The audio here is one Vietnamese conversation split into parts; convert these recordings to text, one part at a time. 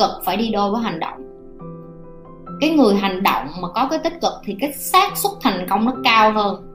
cực phải đi đôi với hành động. Cái người hành động mà có cái tích cực thì cái xác suất thành công nó cao hơn.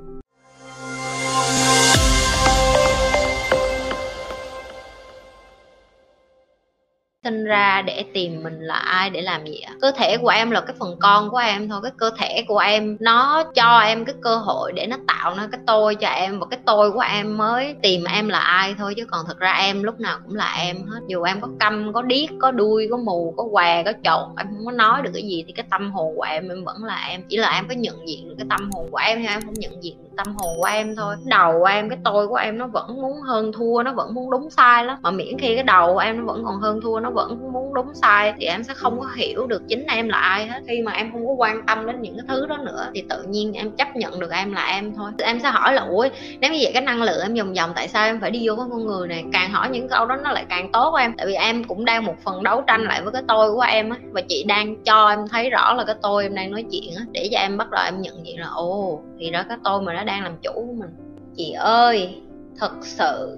Sinh ra để tìm mình là ai, để làm gì ạ? Cơ thể của em là cái phần con của em thôi. Cái cơ thể của em nó cho em cái cơ hội để nó tạo ra cái tôi cho em, và cái tôi của em mới tìm em là ai thôi, chứ còn thật ra em lúc nào cũng là em hết. Dù em có câm, có điếc, có đuôi, có mù, có què, có chột, em không có nói được cái gì thì cái tâm hồn của em vẫn là em. Chỉ là em có nhận diện được cái tâm hồn của em, nhưng em không nhận diện được tâm hồn của em thôi. Đầu của em, cái tôi của em nó vẫn muốn hơn thua, nó vẫn muốn đúng sai lắm. Mà miễn khi cái đầu của em nó vẫn còn hơn thua, nó vẫn muốn đúng sai thì em sẽ không có hiểu được chính em là ai hết. Khi mà em không có quan tâm đến những cái thứ đó nữa thì tự nhiên em chấp nhận được em là em thôi. Em sẽ hỏi là ui, nếu như vậy cái năng lượng em vòng vòng tại sao em phải đi vô cái con người này? Càng hỏi những câu đó nó lại càng tốt của em, tại vì em cũng đang một phần đấu tranh lại với cái tôi của em á, và chị đang cho em thấy rõ là cái tôi em đang nói chuyện á, để cho em bắt đầu em nhận diện là ồ, thì đó cái tôi mà nó đang làm chủ của mình. Chị ơi, thật sự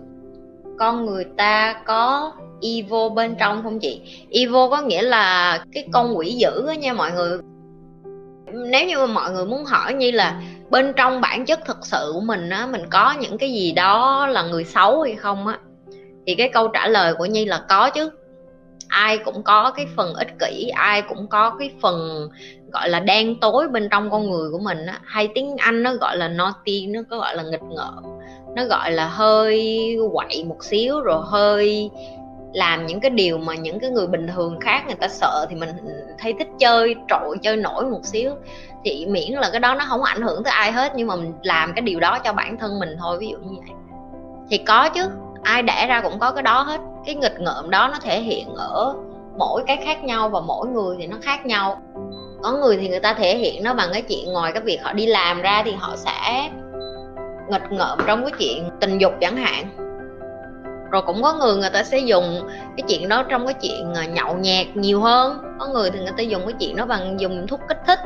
con người ta có evil bên trong không chị? Evil có nghĩa là cái con quỷ dữ á nha mọi người. Nếu như mà mọi người muốn hỏi như là bên trong bản chất thực sự của mình á, mình có những cái gì đó là người xấu hay không á, thì cái câu trả lời của Nhi là có chứ. Ai cũng có cái phần ích kỷ, ai cũng có cái phần gọi là đen tối bên trong con người của mình á. Hay tiếng Anh nó gọi là naughty, nó có gọi là nghịch ngợm, nó gọi là hơi quậy một xíu, rồi hơi làm những cái điều mà những cái người bình thường khác người ta sợ thì mình thấy thích chơi trội, chơi nổi một xíu. Thì miễn là cái đó nó không ảnh hưởng tới ai hết, nhưng mà mình làm cái điều đó cho bản thân mình thôi, ví dụ như vậy. Thì có chứ, ai đẻ ra cũng có cái đó hết. Cái nghịch ngợm đó nó thể hiện ở mỗi cái khác nhau, và mỗi người thì nó khác nhau. Có người thì người ta thể hiện nó bằng cái chuyện ngoài cái việc họ đi làm ra thì họ sẽ nghịch ngợm trong cái chuyện tình dục chẳng hạn. Rồi cũng có người ta sẽ dùng cái chuyện đó trong cái chuyện nhậu nhẹt nhiều hơn. Có người thì người ta dùng cái chuyện đó bằng dùng thuốc kích thích,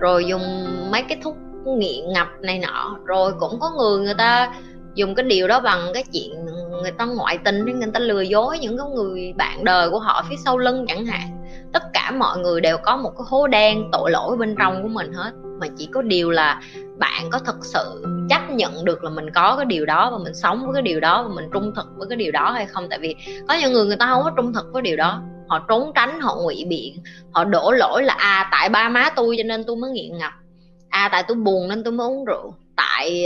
rồi dùng mấy cái thuốc nghiện ngập này nọ. Rồi cũng có người ta dùng cái điều đó bằng cái chuyện người ta ngoại tình, người ta lừa dối những cái người bạn đời của họ phía sau lưng chẳng hạn. Tất cả mọi người đều có một cái hố đen tội lỗi bên trong của mình hết, mà chỉ có điều là bạn có thật sự chấp nhận được là mình có cái điều đó, và mình sống với cái điều đó, và mình trung thực với cái điều đó hay không. Tại vì có những người ta không có trung thực với điều đó, họ trốn tránh, họ ngụy biện, họ đổ lỗi là à, tại ba má tôi cho nên tôi mới nghiện ngập, à tại tôi buồn nên tôi mới uống rượu, tại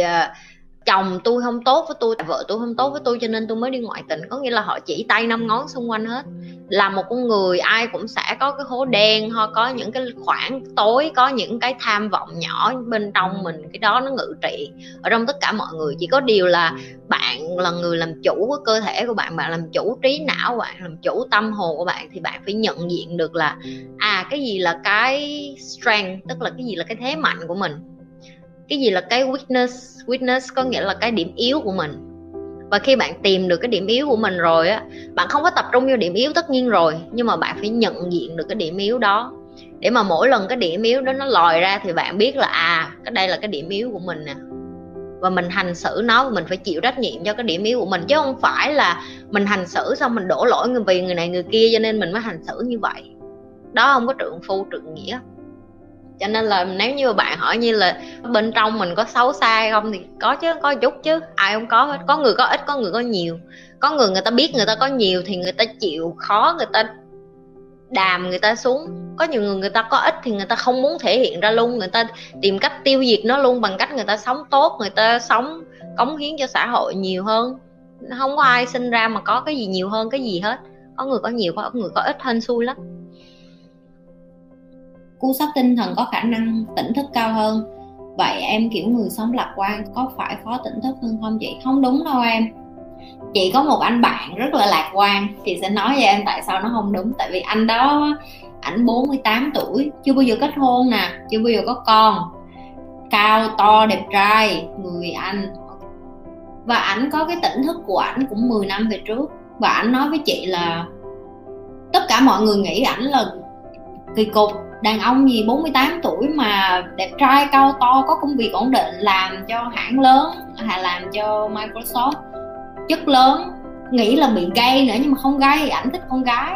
chồng tôi không tốt với tôi, tại vợ tôi không tốt với tôi cho nên tôi mới đi ngoại tình. Có nghĩa là họ chỉ tay 5 ngón xung quanh hết. Là một con người ai cũng sẽ có cái hố đen, họ có những cái khoảng tối, có những cái tham vọng nhỏ bên trong mình. Cái đó nó ngự trị ở trong tất cả mọi người. Chỉ có điều là bạn là người làm chủ của cơ thể của bạn, bạn làm chủ trí não của bạn, làm chủ tâm hồn của bạn, thì bạn phải nhận diện được là à, cái gì là cái strength, tức là cái gì là cái thế mạnh của mình, cái gì là cái weakness. Weakness có nghĩa là cái điểm yếu của mình. Và khi bạn tìm được cái điểm yếu của mình rồi á, bạn không có tập trung vô điểm yếu tất nhiên rồi, nhưng mà bạn phải nhận diện được cái điểm yếu đó, để mà mỗi lần cái điểm yếu đó nó lòi ra thì bạn biết là à, cái đây là cái điểm yếu của mình nè, và mình hành xử nó, và mình phải chịu trách nhiệm cho cái điểm yếu của mình, chứ không phải là mình hành xử xong mình đổ lỗi vì người này người kia cho nên mình mới hành xử như vậy. Đó không có trượng phu trượng nghĩa. Cho nên là nếu như bạn hỏi như là bên trong mình có xấu xa hay không thì có chứ, có chút chứ, ai không có hết. Có người có ít, có người có nhiều. Có người người ta biết người ta có nhiều thì người ta chịu khó, người ta đàm người ta xuống. Có nhiều người người ta có ít thì người ta không muốn thể hiện ra luôn, người ta tìm cách tiêu diệt nó luôn bằng cách người ta sống tốt, người ta sống cống hiến cho xã hội nhiều hơn. Không có ai sinh ra mà có cái gì nhiều hơn cái gì hết. Có người có nhiều, có người có ít, hên xui lắm. Cú sốc tinh thần có khả năng tỉnh thức cao hơn. Vậy em kiểu người sống lạc quan có phải khó tỉnh thức hơn không chị? Không đúng đâu em. Chị có một anh bạn rất là lạc quan. Chị sẽ nói với em tại sao nó không đúng. Tại vì anh đó, ảnh 48 tuổi, chưa bao giờ kết hôn nè, chưa bao giờ có con. Cao, to, đẹp trai, người anh. Và ảnh có cái tỉnh thức của ảnh cũng 10 năm về trước. Và ảnh nói với chị là tất cả mọi người nghĩ ảnh là kỳ cục, đàn ông gì 48 tuổi mà đẹp trai, cao to, có công việc ổn định, làm cho hãng lớn, làm cho Microsoft, chức lớn, nghĩ là bị gay nữa, nhưng mà không gay, ảnh thích con gái.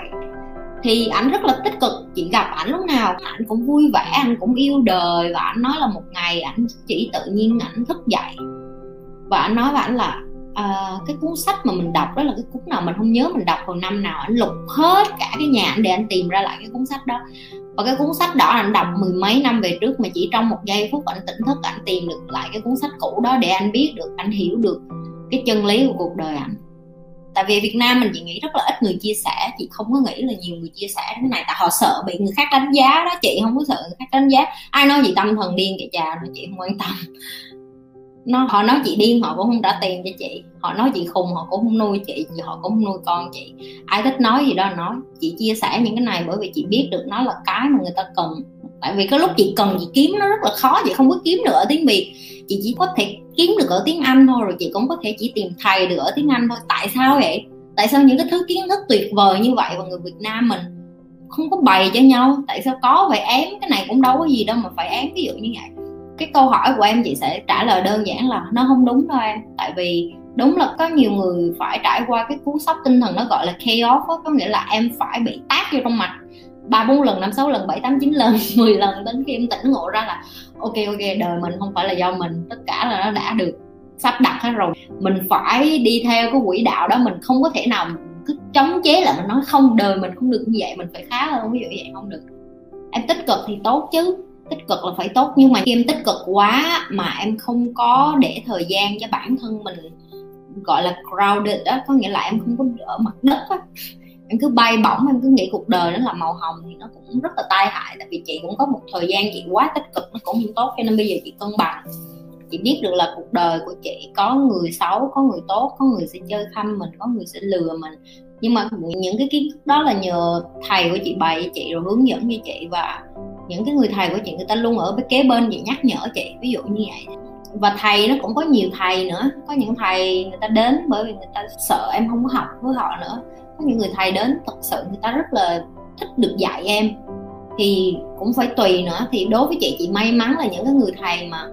thì ảnh rất là tích cực. Chị gặp ảnh lúc nào ảnh cũng vui vẻ, ảnh cũng yêu đời. Và ảnh nói là một ngày ảnh chỉ tự nhiên ảnh thức dậy và ảnh nói với ảnh là cái cuốn sách mà mình đọc đó là cái cuốn nào mình không nhớ mình đọc hồi năm nào, ảnh lục hết cả cái nhà ảnh để ảnh tìm ra lại cái cuốn sách đó. Và cái cuốn sách đó ảnh đọc mười mấy năm về trước, mà chỉ trong một giây phút ảnh tỉnh thức, ảnh tìm được lại cái cuốn sách cũ đó để ảnh biết được, ảnh hiểu được cái chân lý của cuộc đời ảnh. Tại vì Việt Nam mình, chị nghĩ rất là ít người chia sẻ. Chị không có nghĩ là nhiều người chia sẻ cái này, tại họ sợ bị người khác đánh giá đó. Chị không có sợ người khác đánh giá. Ai nói chị tâm thần điên kìa chà, chị không quan tâm. Họ nói chị điên họ cũng không trả tiền cho chị, họ nói chị khùng họ cũng không nuôi chị, họ cũng không nuôi con chị. Ai thích nói gì đó nói. Chị chia sẻ những cái này bởi vì chị biết được nó là cái mà người ta cần. Tại vì cái lúc chị cần, chị kiếm nó rất là khó. Chị không có kiếm được ở tiếng Việt, chị chỉ có thể kiếm được ở tiếng Anh thôi. Rồi chị cũng có thể chỉ tìm thầy được ở tiếng Anh thôi. Tại sao vậy? Tại sao những cái thứ kiến thức tuyệt vời như vậy mà người Việt Nam mình không có bày cho nhau? Tại sao có phải ém? Cái này cũng đâu có gì đâu mà phải ém, ví dụ như vậy. Cái câu hỏi của em chị sẽ trả lời đơn giản là nó không đúng đâu em. Tại vì đúng là có nhiều người phải trải qua cái cú sốc tinh thần, nó gọi là chaos đó. Có nghĩa là em phải bị tát vô trong mặt 3, 4 lần, 5, 6 lần, 7, 8, 9 lần, 10 lần đến khi em tỉnh ngộ ra là ok, đời mình không phải là do mình, tất cả là nó đã được sắp đặt hết rồi. Mình phải đi theo cái quỹ đạo đó, mình không có thể nào cứ chống chế lại mình nói không, đời mình không được như vậy, mình phải khá hơn, ví dụ vậy không được. Em tích cực thì tốt chứ, tích cực là phải tốt, nhưng mà khi em tích cực quá mà em không có để thời gian cho bản thân mình, gọi là grounded đó, có nghĩa là em không có ở mặt đất á, em cứ bay bổng, em cứ nghĩ cuộc đời nó là màu hồng thì nó cũng rất là tai hại. Tại vì chị cũng có một thời gian chị quá tích cực nó cũng không tốt, cho nên bây giờ chị cân bằng. Chị biết được là cuộc đời của chị có người xấu, có người tốt, có người sẽ chơi khăm mình, có người sẽ lừa mình. Nhưng mà những cái kiến thức đó là nhờ thầy của chị bày cho chị rồi hướng dẫn cho chị, và những cái người thầy của chị người ta luôn ở bên kế bên chị, nhắc nhở chị, ví dụ như vậy. Và thầy nó cũng có nhiều thầy nữa, có những thầy người ta đến bởi vì người ta sợ em không có học với họ nữa, có những người thầy đến thật sự người ta rất là thích được dạy em, thì cũng phải tùy nữa. Thì đối với chị may mắn là những cái người thầy mà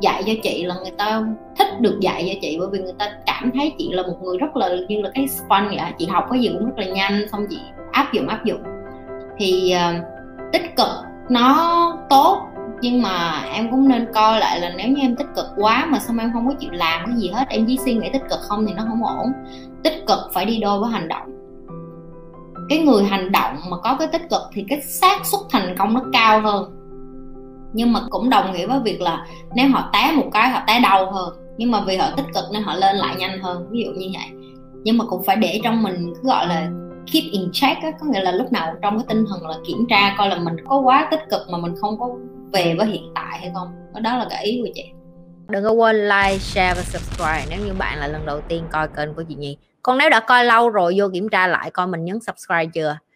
dạy cho chị là người ta thích được dạy cho chị, bởi vì người ta cảm thấy chị là một người rất là như là cái sponge vậy, chị học cái gì cũng rất là nhanh, xong chị áp dụng. Thì tích cực nó tốt, nhưng mà em cũng nên coi lại là nếu như em tích cực quá mà xong em không có chịu làm cái gì hết, em chỉ suy nghĩ tích cực không thì nó không ổn. Tích cực phải đi đôi với hành động. Cái người hành động mà có cái tích cực thì cái xác suất thành công nó cao hơn. Nhưng mà cũng đồng nghĩa với việc là nếu họ té một cái họ té đau hơn, nhưng mà vì họ tích cực nên họ lên lại nhanh hơn, ví dụ như vậy. Nhưng mà cũng phải để trong mình cứ gọi là keep in check á, có nghĩa là lúc nào trong cái tinh thần là kiểm tra coi là mình có quá tích cực mà mình không có về với hiện tại hay không. Đó là cái ý của chị. Đừng có quên like, share và subscribe nếu như bạn là lần đầu tiên coi kênh của chị Nhi. Còn nếu đã coi lâu rồi, vô kiểm tra lại coi mình nhấn subscribe chưa.